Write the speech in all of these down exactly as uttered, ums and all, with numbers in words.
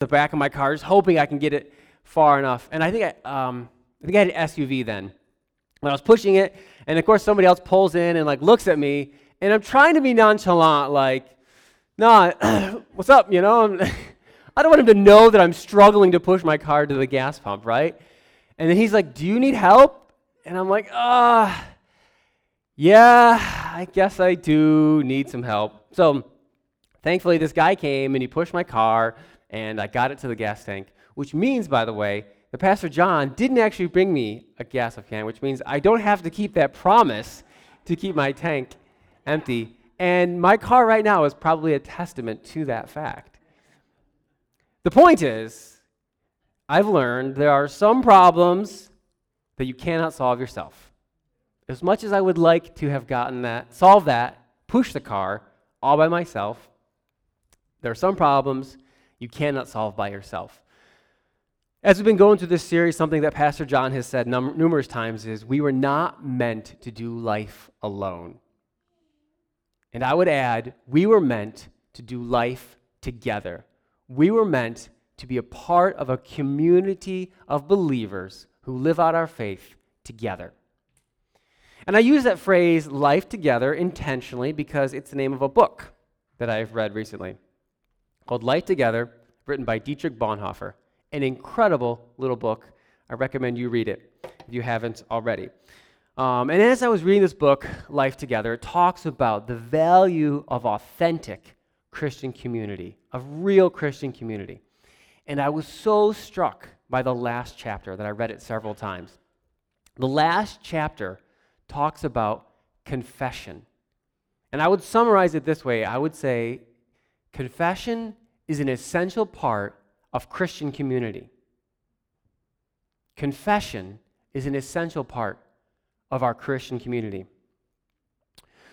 the back of my car, just hoping I can get it far enough. And I think I, um, I think I had an S U V then. And I was pushing it, and of course somebody else pulls in and like looks at me, and I'm trying to be nonchalant, like, nah, what's up, you know? I'm, I don't want him to know that I'm struggling to push my car to the gas pump, right? And then he's like, do you need help? And I'm like, ah, uh, yeah, I guess I do need some help. So thankfully this guy came and he pushed my car, and I got it to the gas tank, which means, by the way, the Pastor John didn't actually bring me a gas can, which means I don't have to keep that promise to keep my tank empty. And my car right now is probably a testament to that fact. The point is, I've learned there are some problems that you cannot solve yourself. As much as I would like to have gotten that, solve that, push the car all by myself, there are some problems you cannot solve by yourself. As we've been going through this series, something that Pastor John has said num- numerous times is we were not meant to do life alone. And I would add, we were meant to do life together. We were meant to be a part of a community of believers who live out our faith together. And I use that phrase, life together, intentionally because it's the name of a book that I've read recently called Life Together, written by Dietrich Bonhoeffer. An incredible little book. I recommend you read it if you haven't already. Um, and as I was reading this book, Life Together, it talks about the value of authentic Christian community, of real Christian community. And I was so struck by the last chapter that I read it several times. The last chapter talks about confession. And I would summarize it this way. I would say confession is an essential part of Christian community. Confession is an essential part of our Christian community.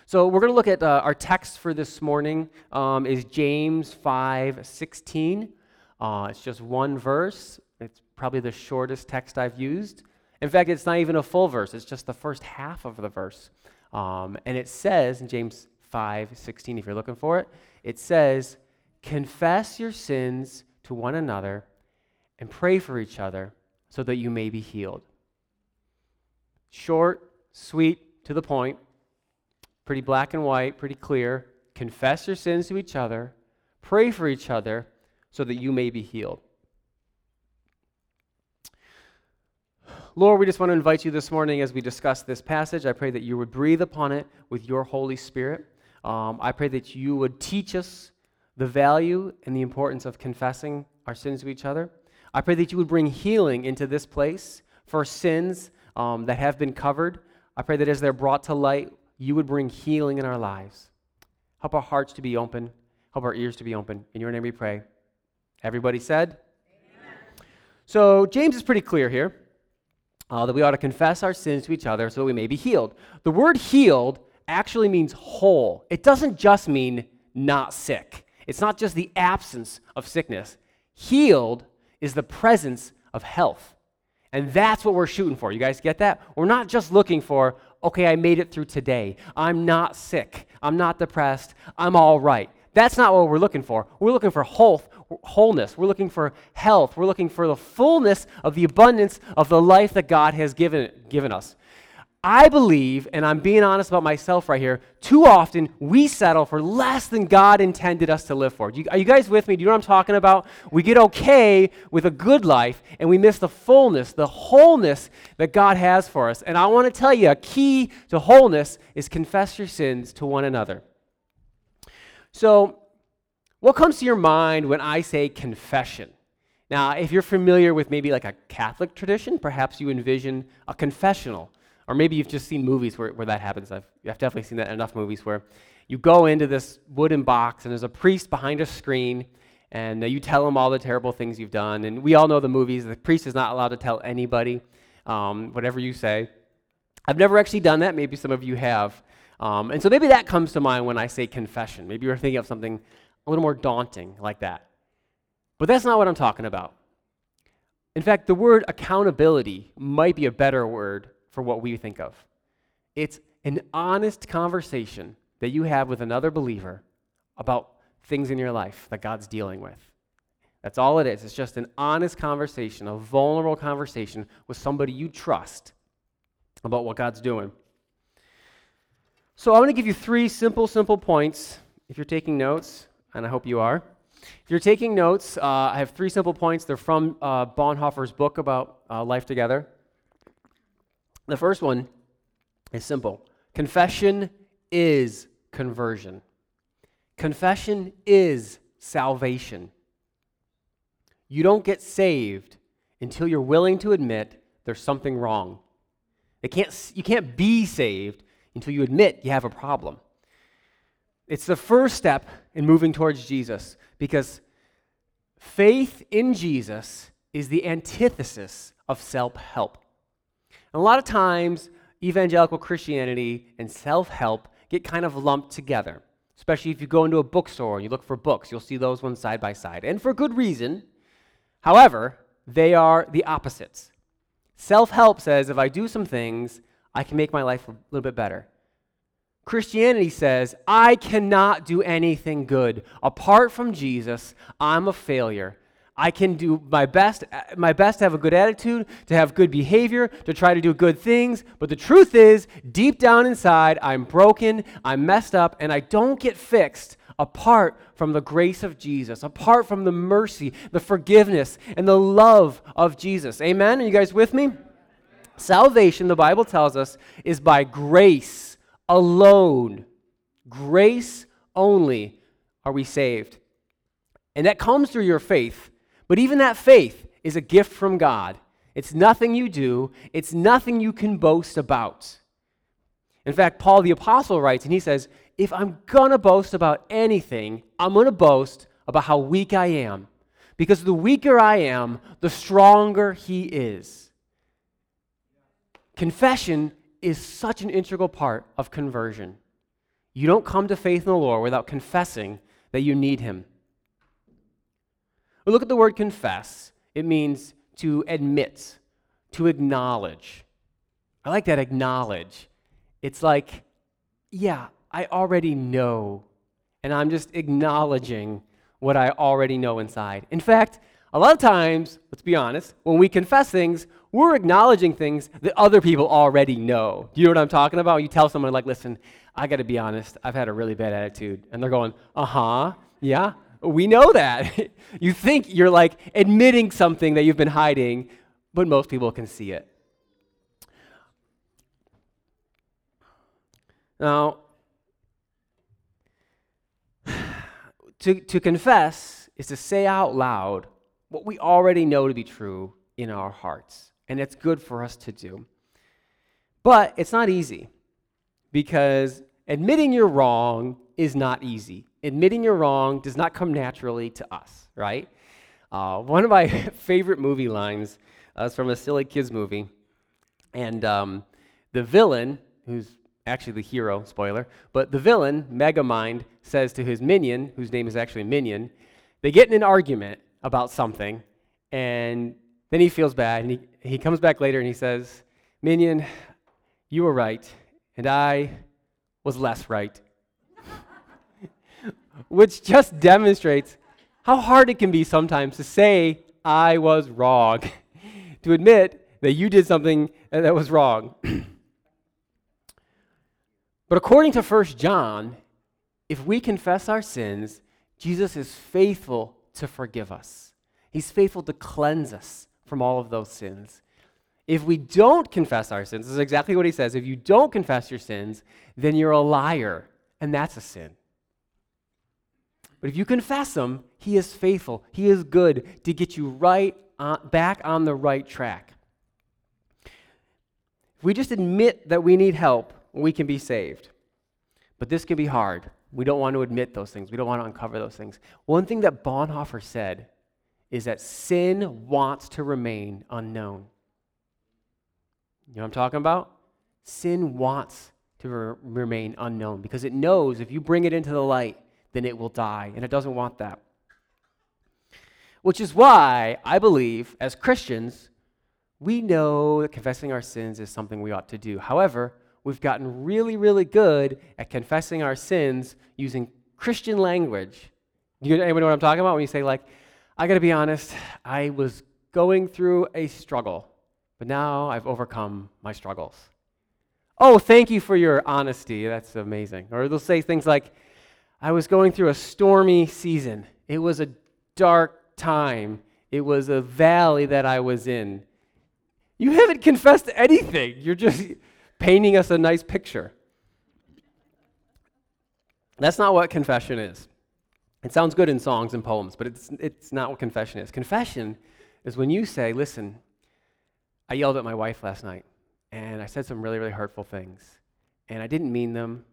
So we're going to look at uh, our text for this morning um, is James five sixteen. Uh, it's just one verse. It's probably the shortest text I've used. In fact, it's not even a full verse. It's just the first half of the verse. Um, and it says in James five sixteen, if you're looking for it, it says, confess your sins to one another, and pray for each other so that you may be healed. Short, sweet, to the point, pretty black and white, pretty clear. Confess your sins to each other, pray for each other so that you may be healed. Lord, we just want to invite you this morning as we discuss this passage. I pray that you would breathe upon it with your Holy Spirit. Um, I pray that you would teach us the value and the importance of confessing our sins to each other. I pray that you would bring healing into this place for sins um, that have been covered. I pray that as they're brought to light, you would bring healing in our lives. Help our hearts to be open. Help our ears to be open. In your name we pray. Everybody said? Amen. So James is pretty clear here uh, that we ought to confess our sins to each other so that we may be healed. The word healed actually means whole. It doesn't just mean not sick. It's not just the absence of sickness. Healed is the presence of health. And that's what we're shooting for. You guys get that? We're not just looking for, okay, I made it through today. I'm not sick. I'm not depressed. I'm all right. That's not what we're looking for. We're looking for whole, wholeness. We're looking for health. We're looking for the fullness of the abundance of the life that God has given, given us. I believe, and I'm being honest about myself right here, too often we settle for less than God intended us to live for. You, are you guys with me? Do you know what I'm talking about? We get okay with a good life, and we miss the fullness, the wholeness that God has for us. And I want to tell you, a key to wholeness is confess your sins to one another. So what comes to your mind when I say confession? Now, if you're familiar with maybe like a Catholic tradition, perhaps you envision a confessional. Or maybe you've just seen movies where, where that happens. I've, I've definitely seen that in enough movies where you go into this wooden box and there's a priest behind a screen and you tell him all the terrible things you've done. And we all know the movies. The priest is not allowed to tell anybody um, whatever you say. I've never actually done that. Maybe some of you have. Um, and so maybe that comes to mind when I say confession. Maybe you're thinking of something a little more daunting like that. But that's not what I'm talking about. In fact, the word accountability might be a better word for what we think of. It's an honest conversation that you have with another believer about things in your life that God's dealing with. That's all it is. It's just an honest conversation, a vulnerable conversation with somebody you trust about what God's doing. So I'm going to give you three simple, simple points if you're taking notes, and I hope you are. If you're taking notes, uh, I have three simple points. They're from uh, Bonhoeffer's book about uh, life together. The first one is simple. Confession is conversion. Confession is salvation. You don't get saved until you're willing to admit there's something wrong. It can't, you can't be saved until you admit you have a problem. It's the first step in moving towards Jesus, because faith in Jesus is the antithesis of self-help. And a lot of times, evangelical Christianity and self-help get kind of lumped together, especially if you go into a bookstore and you look for books. You'll see those ones side by side, and for good reason. However, they are the opposites. Self-help says, if I do some things, I can make my life a little bit better. Christianity says, I cannot do anything good. Apart from Jesus, I'm a failure. I can do my best, my best to have a good attitude, to have good behavior, to try to do good things. But the truth is, deep down inside, I'm broken, I'm messed up, and I don't get fixed apart from the grace of Jesus, apart from the mercy, the forgiveness, and the love of Jesus. Amen? Are you guys with me? Salvation, the Bible tells us, is by grace alone, grace only, are we saved. And that comes through your faith. But even that faith is a gift from God. It's nothing you do. It's nothing you can boast about. In fact, Paul the Apostle writes, and he says, if I'm going to boast about anything, I'm going to boast about how weak I am. Because the weaker I am, the stronger he is. Confession is such an integral part of conversion. You don't come to faith in the Lord without confessing that you need him. But look at the word confess. It means to admit, to acknowledge. I like that, acknowledge. It's like, yeah, I already know, and I'm just acknowledging what I already know inside. In fact, a lot of times, let's be honest, when we confess things, we're acknowledging things that other people already know. Do you know what I'm talking about? You tell someone, like, listen, I got to be honest, I've had a really bad attitude. And they're going, uh-huh, yeah, we know that. You think you're, like, admitting something that you've been hiding, but most people can see it. Now, to, to confess is to say out loud what we already know to be true in our hearts. And it's good for us to do. But it's not easy, because admitting you're wrong is not easy. Admitting you're wrong does not come naturally to us, right? Uh, one of my favorite movie lines uh, is from a silly kids movie. And um, the villain, who's actually the hero, spoiler, but the villain, Megamind, says to his minion, whose name is actually Minion, they get in an argument about something, and then he feels bad, and he, he comes back later and he says, Minion, you were right, and I was less right. Which just demonstrates how hard it can be sometimes to say, I was wrong, to admit that you did something that was wrong. But according to First John, if we confess our sins, Jesus is faithful to forgive us. He's faithful to cleanse us from all of those sins. If we don't confess our sins, this is exactly what he says, if you don't confess your sins, then you're a liar, and that's a sin. But if you confess them, he is faithful, he is good to get you right on, back on the right track. If we just admit that we need help, we can be saved. But this can be hard. We don't want to admit those things. We don't want to uncover those things. One thing that Bonhoeffer said is that sin wants to remain unknown. You know what I'm talking about? Sin wants to re- remain unknown because it knows if you bring it into the light, then it will die, and it doesn't want that. Which is why I believe, as Christians, we know that confessing our sins is something we ought to do. However, we've gotten really, really good at confessing our sins using Christian language. You, anyone know what I'm talking about when you say, like, I gotta be honest, I was going through a struggle, but now I've overcome my struggles. Oh, thank you for your honesty. That's amazing. Or they'll say things like, I was going through a stormy season. It was a dark time. It was a valley that I was in. You haven't confessed anything. You're just painting us a nice picture. That's not what confession is. It sounds good in songs and poems, but it's it's not what confession is. Confession is when you say, listen, I yelled at my wife last night, and I said some really, really hurtful things, and I didn't mean them.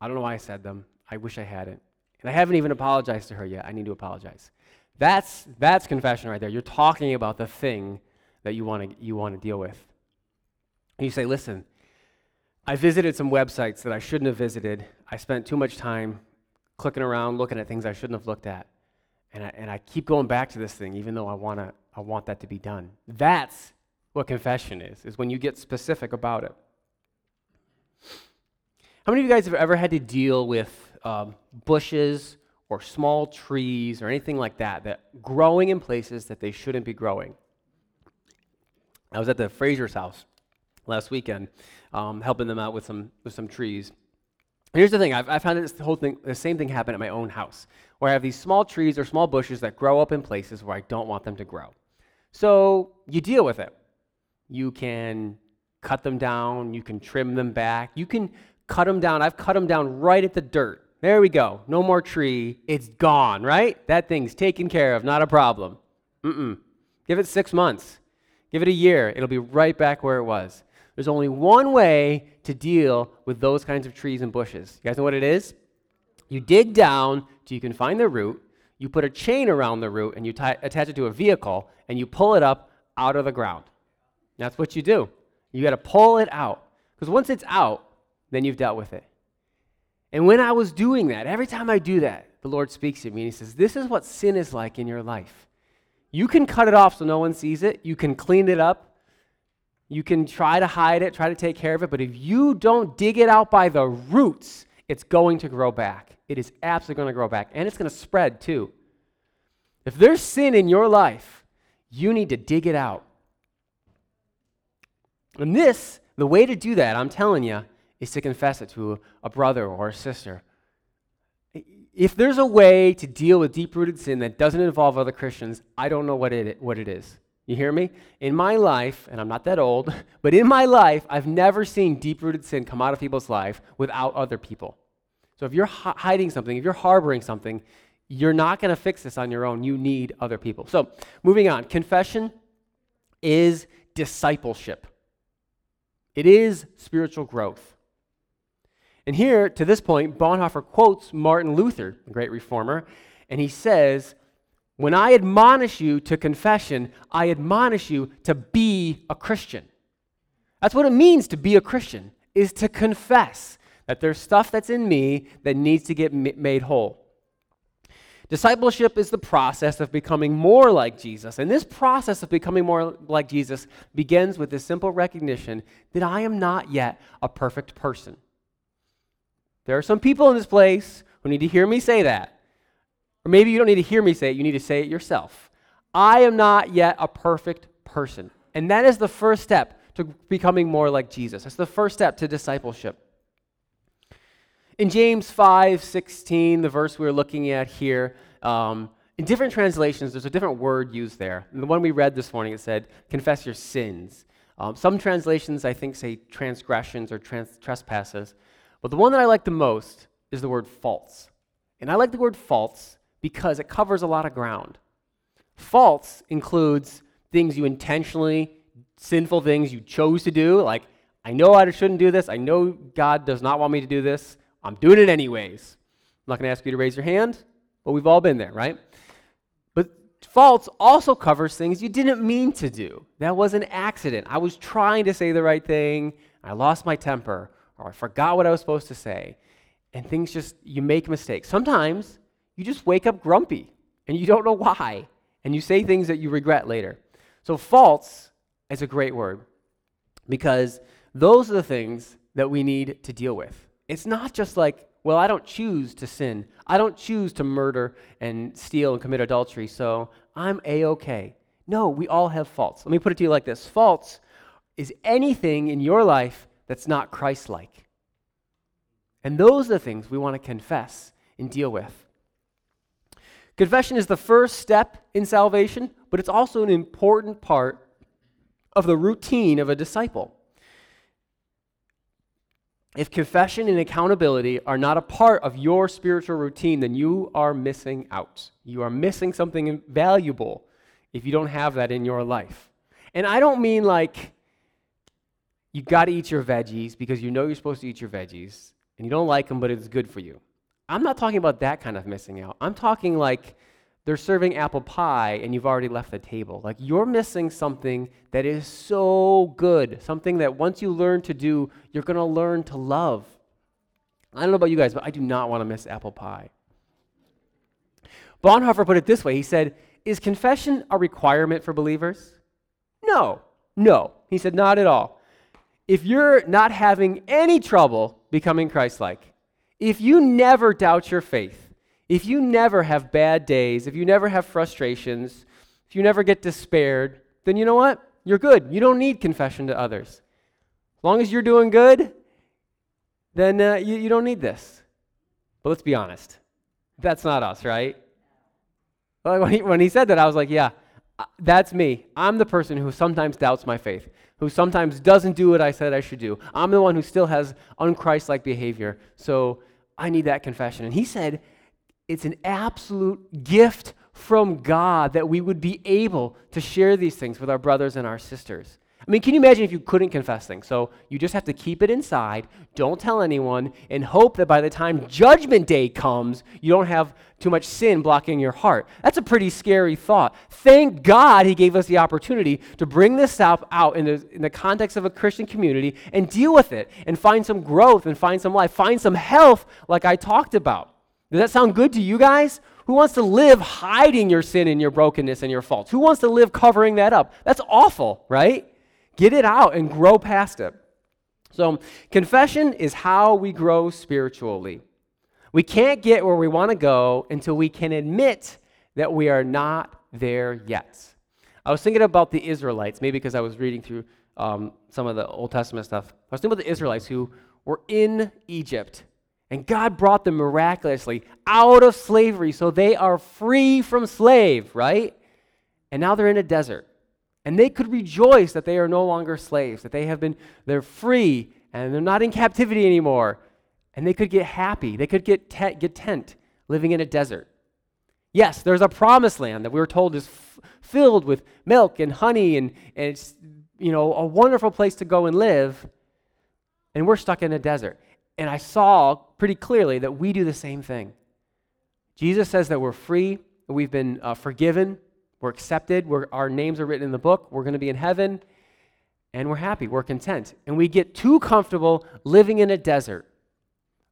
I don't know why I said them. I wish I hadn't. And I haven't even apologized to her yet. I need to apologize. That's that's confession right there. You're talking about the thing that you want to you want to deal with. And you say, listen, I visited some websites that I shouldn't have visited. I spent too much time clicking around, looking at things I shouldn't have looked at. And I and I keep going back to this thing, even though I wanna I want that to be done. That's what confession is, is when you get specific about it. How many of you guys have ever had to deal with um, bushes or small trees or anything like that, that growing in places that they shouldn't be growing? I was at the Fraser's house last weekend, um, helping them out with some with some trees. And here's the thing, I've, I've found this whole thing, the same thing happen at my own house, where I have these small trees or small bushes that grow up in places where I don't want them to grow. So you deal with it. You can cut them down, you can trim them back, you can cut them down. I've cut them down right at the dirt. There we go, no more tree, it's gone, right? That thing's taken care of, not a problem. Mm-mm. Give it six months, give it a year, it'll be right back where it was. There's only one way to deal with those kinds of trees and bushes. You guys know what it is? You dig down till you can find the root, you put a chain around the root, and you tie, attach it to a vehicle, and you pull it up out of the ground. That's what you do. You got to pull it out. Because once it's out, then you've dealt with it. And when I was doing that, every time I do that, the Lord speaks to me, and he says, this is what sin is like in your life. You can cut it off so no one sees it. You can clean it up. You can try to hide it, try to take care of it, but if you don't dig it out by the roots, it's going to grow back. It is absolutely going to grow back, and it's going to spread too. If there's sin in your life, you need to dig it out. And this, the way to do that, I'm telling you, is to confess it to a brother or a sister. If there's a way to deal with deep-rooted sin that doesn't involve other Christians, I don't know what it what it is. You hear me? In my life, and I'm not that old, but in my life, I've never seen deep-rooted sin come out of people's life without other people. So if you're hiding something, if you're harboring something, you're not going to fix this on your own. You need other people. So moving on, confession is discipleship. It is spiritual growth. And here, to this point, Bonhoeffer quotes Martin Luther, the great reformer, and he says, when I admonish you to confession, I admonish you to be a Christian. That's what it means to be a Christian, is to confess that there's stuff that's in me that needs to get made whole. Discipleship is the process of becoming more like Jesus, and this process of becoming more like Jesus begins with the simple recognition that I am not yet a perfect person. There are some people in this place who need to hear me say that. Or maybe you don't need to hear me say it, you need to say it yourself. I am not yet a perfect person. And that is the first step to becoming more like Jesus. It's the first step to discipleship. In James five sixteen, the verse we're looking at here, um, in different translations, there's a different word used there. And the one we read this morning, it said, confess your sins. Um, some translations, I think, say transgressions or trans- trespasses. But the one that I like the most is the word faults. And I like the word faults because it covers a lot of ground. Faults includes things you intentionally, sinful things you chose to do, like, I know I shouldn't do this, I know God does not want me to do this, I'm doing it anyways. I'm not going to ask you to raise your hand, but we've all been there, right? But faults also covers things you didn't mean to do. That was an accident. I was trying to say the right thing, I lost my temper, or I forgot what I was supposed to say, and things just, you make mistakes. Sometimes you just wake up grumpy, and you don't know why, and you say things that you regret later. So faults is a great word because those are the things that we need to deal with. It's not just like well, I don't choose to sin. I don't choose to murder and steal and commit adultery, so I'm A-okay. No, we all have faults. Let me put it to you like this. Faults is anything in your life that's not Christ-like. And those are the things we want to confess and deal with. Confession is the first step in salvation, but it's also an important part of the routine of a disciple. If confession and accountability are not a part of your spiritual routine, then you are missing out. You are missing something valuable if you don't have that in your life. And I don't mean like you got to eat your veggies because you know you're supposed to eat your veggies and you don't like them, but it's good for you. I'm not talking about that kind of missing out. I'm talking like they're serving apple pie and you've already left the table. Like you're missing something that is so good, something that once you learn to do, you're going to learn to love. I don't know about you guys, but I do not want to miss apple pie. Bonhoeffer put it this way. He said, is confession a requirement for believers? No, no. He said, not at all. If you're not having any trouble becoming Christ-like, if you never doubt your faith, if you never have bad days, if you never have frustrations, if you never get despaired, then you know what? You're good. You don't need confession to others. As long as you're doing good, then uh, you, you don't need this. But let's be honest. That's not us, right? When he, when he said that, I was like, yeah, that's me. I'm the person who sometimes doubts my faith, who sometimes doesn't do what I said I should do. I'm the one who still has un-Christ-like behavior, so I need that confession. And he said it's an absolute gift from God that we would be able to share these things with our brothers and our sisters. I mean, can you imagine if you couldn't confess things? So you just have to keep it inside, don't tell anyone, and hope that by the time Judgment Day comes, you don't have too much sin blocking your heart. That's a pretty scary thought. Thank God he gave us the opportunity to bring this stuff out in the, in the context of a Christian community and deal with it and find some growth and find some life, find some health like I talked about. Does that sound good to you guys? Who wants to live hiding your sin and your brokenness and your faults? Who wants to live covering that up? That's awful, right? Get it out and grow past it. So confession is how we grow spiritually. We can't get where we want to go until we can admit that we are not there yet. I was thinking about the Israelites, maybe because I was reading through um, some of the Old Testament stuff. I was thinking about the Israelites who were in Egypt, and God brought them miraculously out of slavery, so they are free from slave, right? And now they're in a desert. And they could rejoice that they are no longer slaves, that they have been, they're free, and they're not in captivity anymore. And they could get happy. They could get te- get tent living in a desert. Yes, there's a promised land that we were told is f- filled with milk and honey, and, and it's, you know, a wonderful place to go and live. And we're stuck in a desert. And I saw pretty clearly that we do the same thing. Jesus says that we're free, that we've been uh, forgiven. We're accepted, we're, our names are written in the book, we're going to be in heaven, and we're happy, we're content. And we get too comfortable living in a desert.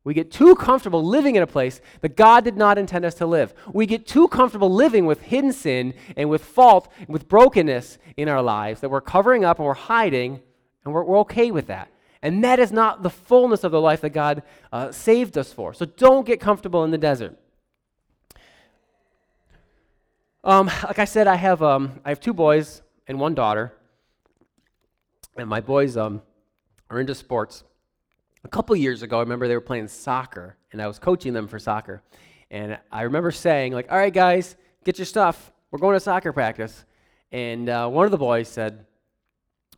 We get too comfortable living in a place that God did not intend us to live. We get too comfortable living with hidden sin and with fault and with brokenness in our lives that we're covering up and we're hiding, and we're, we're okay with that. And that is not the fullness of the life that God uh, saved us for. So don't get comfortable in the desert. Um, like I said, I have um, I have two boys and one daughter, and my boys um, are into sports. A couple years ago, I remember they were playing soccer, and I was coaching them for soccer. And I remember saying, like, all right, guys, get your stuff. We're going to soccer practice. And uh, one of the boys said,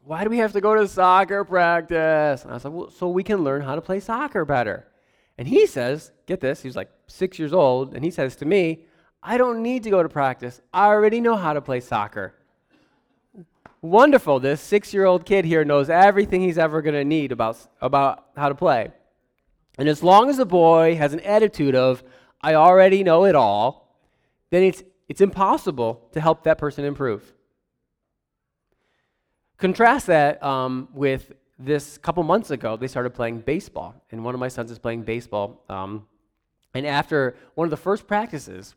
why do we have to go to soccer practice? And I was like, well, so we can learn how to play soccer better. And he says, get this, he was like six years old, and he says to me, I don't need to go to practice. I already know how to play soccer. Wonderful. This six-year-old kid here knows everything he's ever going to need about, about how to play. And as long as the boy has an attitude of, I already know it all, then it's, it's impossible to help that person improve. Contrast that um, with this couple months ago, they started playing baseball. And one of my sons is playing baseball. Um, and after one of the first practices,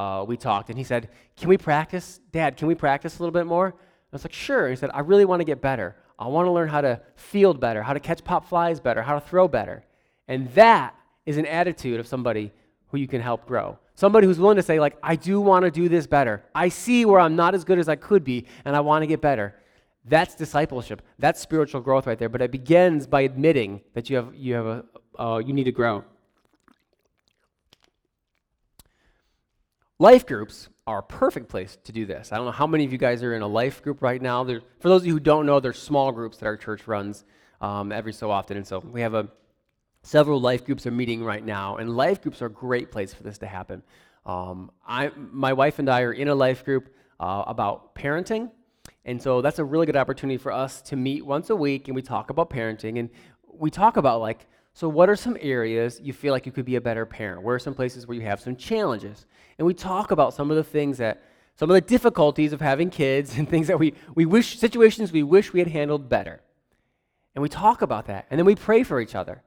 Uh, we talked, and he said, can we practice? Dad, can we practice a little bit more? And I was like, sure. And he said, I really want to get better. I want to learn how to field better, how to catch pop flies better, how to throw better. And that is an attitude of somebody who you can help grow. Somebody who's willing to say, like, I do want to do this better. I see where I'm not as good as I could be, and I want to get better. That's discipleship. That's spiritual growth right there. But it begins by admitting that you have you have a uh, you need to grow. Life groups are a perfect place to do this. I don't know how many of you guys are in a life group right now. There, for those of you who don't know, there's small groups that our church runs um, every so often, and so we have a several life groups are meeting right now, and life groups are a great place for this to happen. Um, I, my wife and I are in a life group uh, about parenting, and so that's a really good opportunity for us to meet once a week, and we talk about parenting, and we talk about, like, so what are some areas you feel like you could be a better parent? Where are some places where you have some challenges? And we talk about some of the things that, some of the difficulties of having kids and things that we, we wish, situations we wish we had handled better. And we talk about that, and then we pray for each other.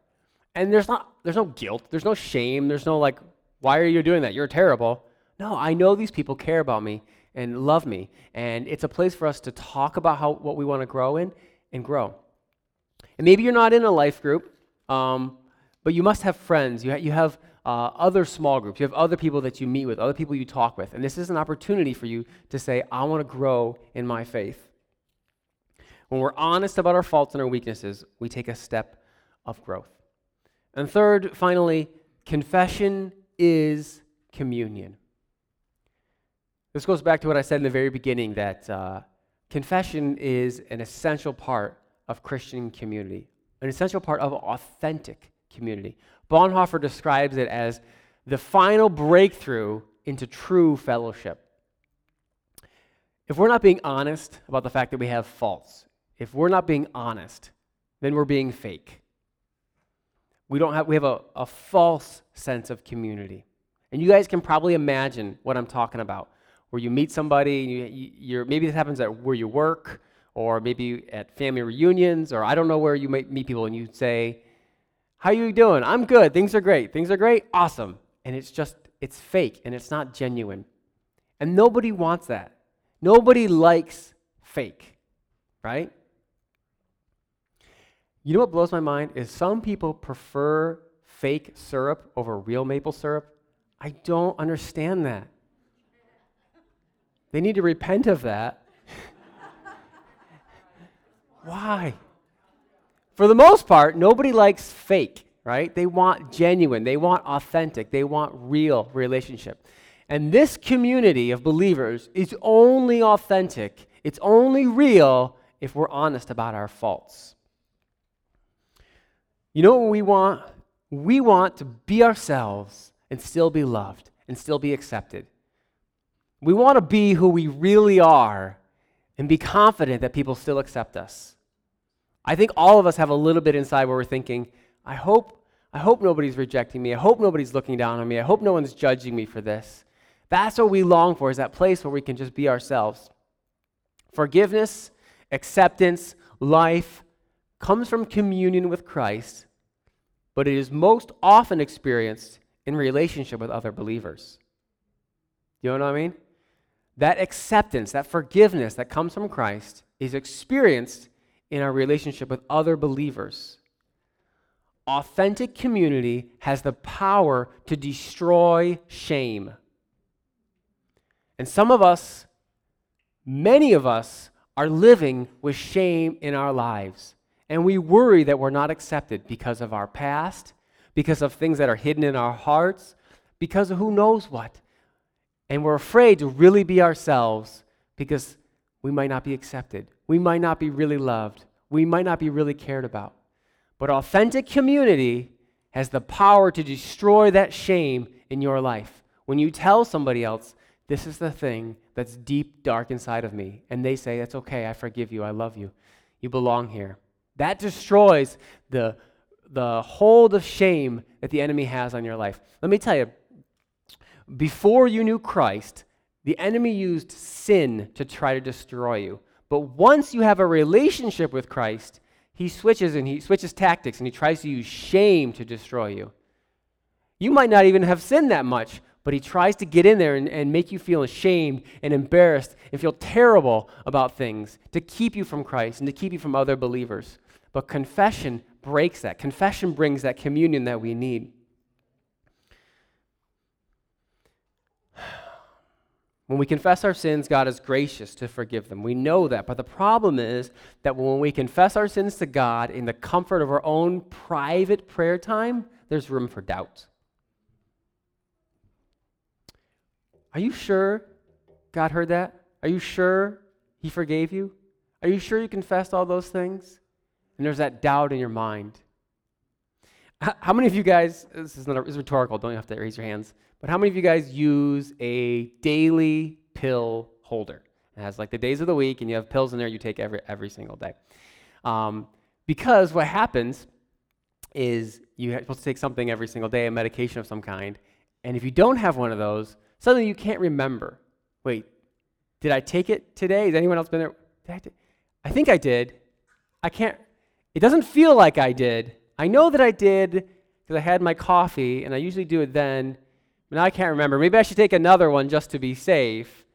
And there's not, there's no guilt, there's no shame, there's no like, why are you doing that? You're terrible. No, I know these people care about me and love me, and it's a place for us to talk about how what we want to grow in and grow. And maybe you're not in a life group, um, but you must have friends. You ha- you have uh, other small groups. You have other people that you meet with, other people you talk with, and this is an opportunity for you to say, I want to grow in my faith. When we're honest about our faults and our weaknesses, we take a step of growth. And third, finally, confession is communion. This goes back to what I said in the very beginning, that uh, confession is an essential part of Christian community, an essential part of authentic community. Bonhoeffer describes it as the final breakthrough into true fellowship. If we're not being honest about the fact that we have faults, if we're not being honest, then we're being fake. We don't have we have a, a false sense of community. And you guys can probably imagine what I'm talking about, where you meet somebody, and you, you, you're, maybe this happens at where you work, or maybe at family reunions, or I don't know where you might meet people, and you say, how are you doing? I'm good. Things are great. Things are great. Awesome. And it's just, it's fake, and it's not genuine. And nobody wants that. Nobody likes fake, right? You know what blows my mind is some people prefer fake syrup over real maple syrup. I don't understand that. They need to repent of that. Why? For the most part, nobody likes fake, right? They want genuine. They want authentic. They want real relationship. And this community of believers is only authentic. It's only real if we're honest about our faults. You know what we want? We want to be ourselves and still be loved and still be accepted. We want to be who we really are and be confident that people still accept us. I think all of us have a little bit inside where we're thinking, I hope, I hope nobody's rejecting me. I hope nobody's looking down on me. I hope no one's judging me for this. That's what we long for, is that place where we can just be ourselves. Forgiveness, acceptance, life comes from communion with Christ, but it is most often experienced in relationship with other believers. You know what I mean? That acceptance, that forgiveness that comes from Christ is experienced in our relationship with other believers. Authentic community has the power to destroy shame. And some of us, many of us, are living with shame in our lives. And we worry that we're not accepted because of our past, because of things that are hidden in our hearts, because of who knows what. And we're afraid to really be ourselves because we might not be accepted. We might not be really loved. We might not be really cared about. But authentic community has the power to destroy that shame in your life. When you tell somebody else, this is the thing that's deep, dark inside of me, and they say, it's okay, I forgive you, I love you, you belong here. That destroys the, the hold of shame that the enemy has on your life. Let me tell you, before you knew Christ, the enemy used sin to try to destroy you. But once you have a relationship with Christ, he switches and he switches tactics, and he tries to use shame to destroy you. You might not even have sinned that much, but he tries to get in there and, and make you feel ashamed and embarrassed and feel terrible about things to keep you from Christ and to keep you from other believers. But confession breaks that. Confession brings that communion that we need. When we confess our sins, God is gracious to forgive them. We know that, but the problem is that when we confess our sins to God in the comfort of our own private prayer time, there's room for doubt. Are you sure God heard that? Are you sure He forgave you? Are you sure you confessed all those things? And there's that doubt in your mind. How many of you guys, this is, not a, this is rhetorical, don't have to raise your hands, but how many of you guys use a daily pill holder? It has like the days of the week, and you have pills in there you take every every single day. Um, because what happens is you're supposed to take something every single day, a medication of some kind, and if you don't have one of those, suddenly you can't remember. Wait, did I take it today? Has anyone else been there? Did I, t- I think I did. I can't, it doesn't feel like I did. I know that I did because I had my coffee, and I usually do it then, but now I can't remember. Maybe I should take another one just to be safe.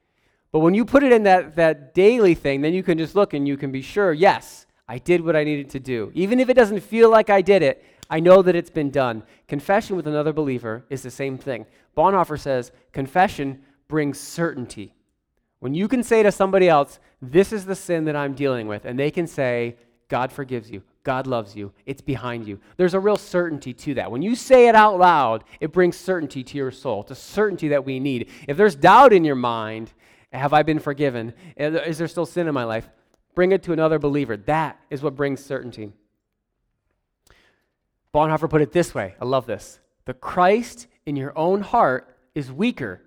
But when you put it in that, that daily thing, then you can just look and you can be sure, yes, I did what I needed to do. Even if it doesn't feel like I did it, I know that it's been done. Confession with another believer is the same thing. Bonhoeffer says, confession brings certainty. When you can say to somebody else, this is the sin that I'm dealing with, and they can say, God forgives you. God loves you. It's behind you. There's a real certainty to that. When you say it out loud, it brings certainty to your soul. It's a certainty that we need. If there's doubt in your mind, have I been forgiven? Is there still sin in my life? Bring it to another believer. That is what brings certainty. Bonhoeffer put it this way. I love this. The Christ in your own heart is weaker.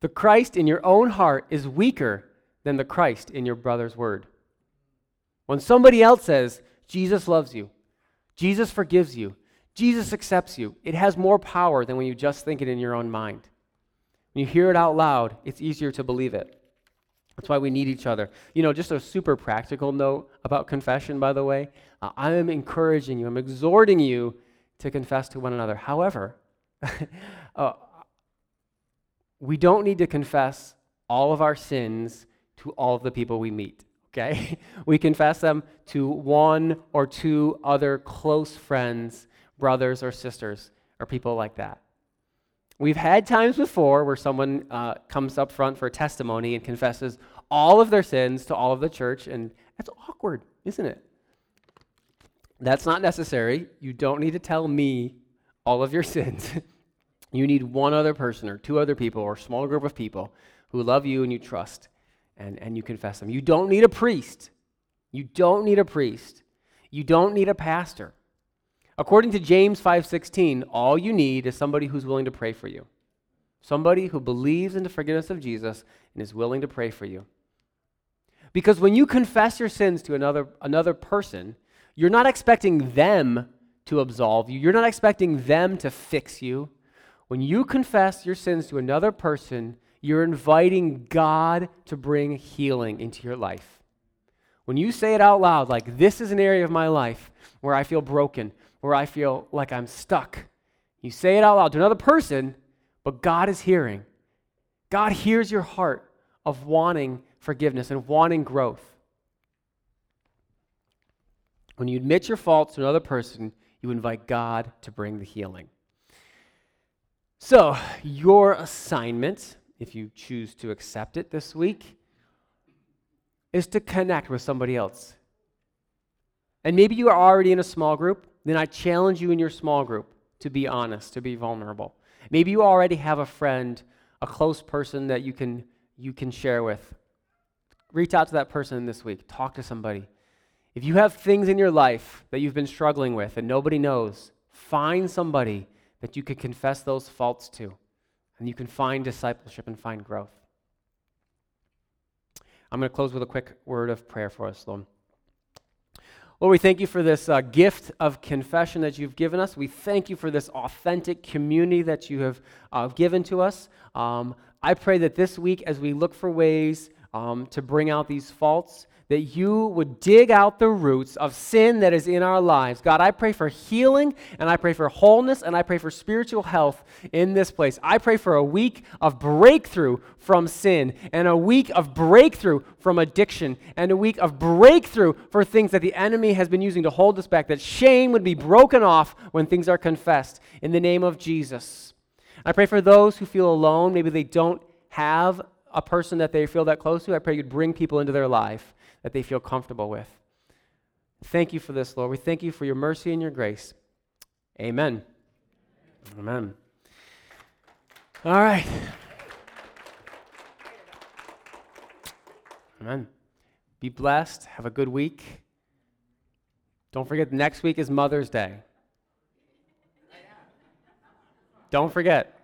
The Christ in your own heart is weaker than the Christ in your brother's word. When somebody else says, Jesus loves you, Jesus forgives you, Jesus accepts you, it has more power than when you just think it in your own mind. When you hear it out loud, it's easier to believe it. That's why we need each other. You know, just a super practical note about confession, by the way. Uh, I am encouraging you, I'm exhorting you to confess to one another. However, uh, we don't need to confess all of our sins to all of the people we meet. Okay, we confess them to one or two other close friends, brothers or sisters, or people like that. We've had times before where someone uh, comes up front for a testimony and confesses all of their sins to all of the church, and that's awkward, isn't it? That's not necessary. You don't need to tell me all of your sins. You need one other person or two other people or a small group of people who love you and you trust. And, and you confess them. You don't need a priest. You don't need a priest. You don't need a pastor. According to James five sixteen, all you need is somebody who's willing to pray for you. Somebody who believes in the forgiveness of Jesus and is willing to pray for you. Because when you confess your sins to another, another person, you're not expecting them to absolve you. You're not expecting them to fix you. When you confess your sins to another person, you're inviting God to bring healing into your life. When you say it out loud, like, this is an area of my life where I feel broken, where I feel like I'm stuck. You say it out loud to another person, but God is hearing. God hears your heart of wanting forgiveness and wanting growth. When you admit your faults to another person, you invite God to bring the healing. So, your assignment, if you choose to accept it this week, is to connect with somebody else. And maybe you are already in a small group, then I challenge you in your small group to be honest, to be vulnerable. Maybe you already have a friend, a close person that you can you can share with. Reach out to that person this week. Talk to somebody. If you have things in your life that you've been struggling with and nobody knows, find somebody that you can confess those faults to. And you can find discipleship and find growth. I'm going to close with a quick word of prayer for us, Lord. Lord, we thank you for this uh, gift of confession that you've given us. We thank you for this authentic community that you have uh, given to us. Um, I pray that this week, as we look for ways um, to bring out these faults, that you would dig out the roots of sin that is in our lives. God, I pray for healing, and I pray for wholeness, and I pray for spiritual health in this place. I pray for a week of breakthrough from sin, and a week of breakthrough from addiction, and a week of breakthrough for things that the enemy has been using to hold us back, that shame would be broken off when things are confessed in the name of Jesus. I pray for those who feel alone. Maybe they don't have a person that they feel that close to. I pray you'd bring people into their life that they feel comfortable with. Thank you for this, Lord. We thank you for your mercy and your grace. Amen. Amen. All right. Amen. Be blessed. Have a good week. Don't forget, next week is Mother's Day. Don't forget.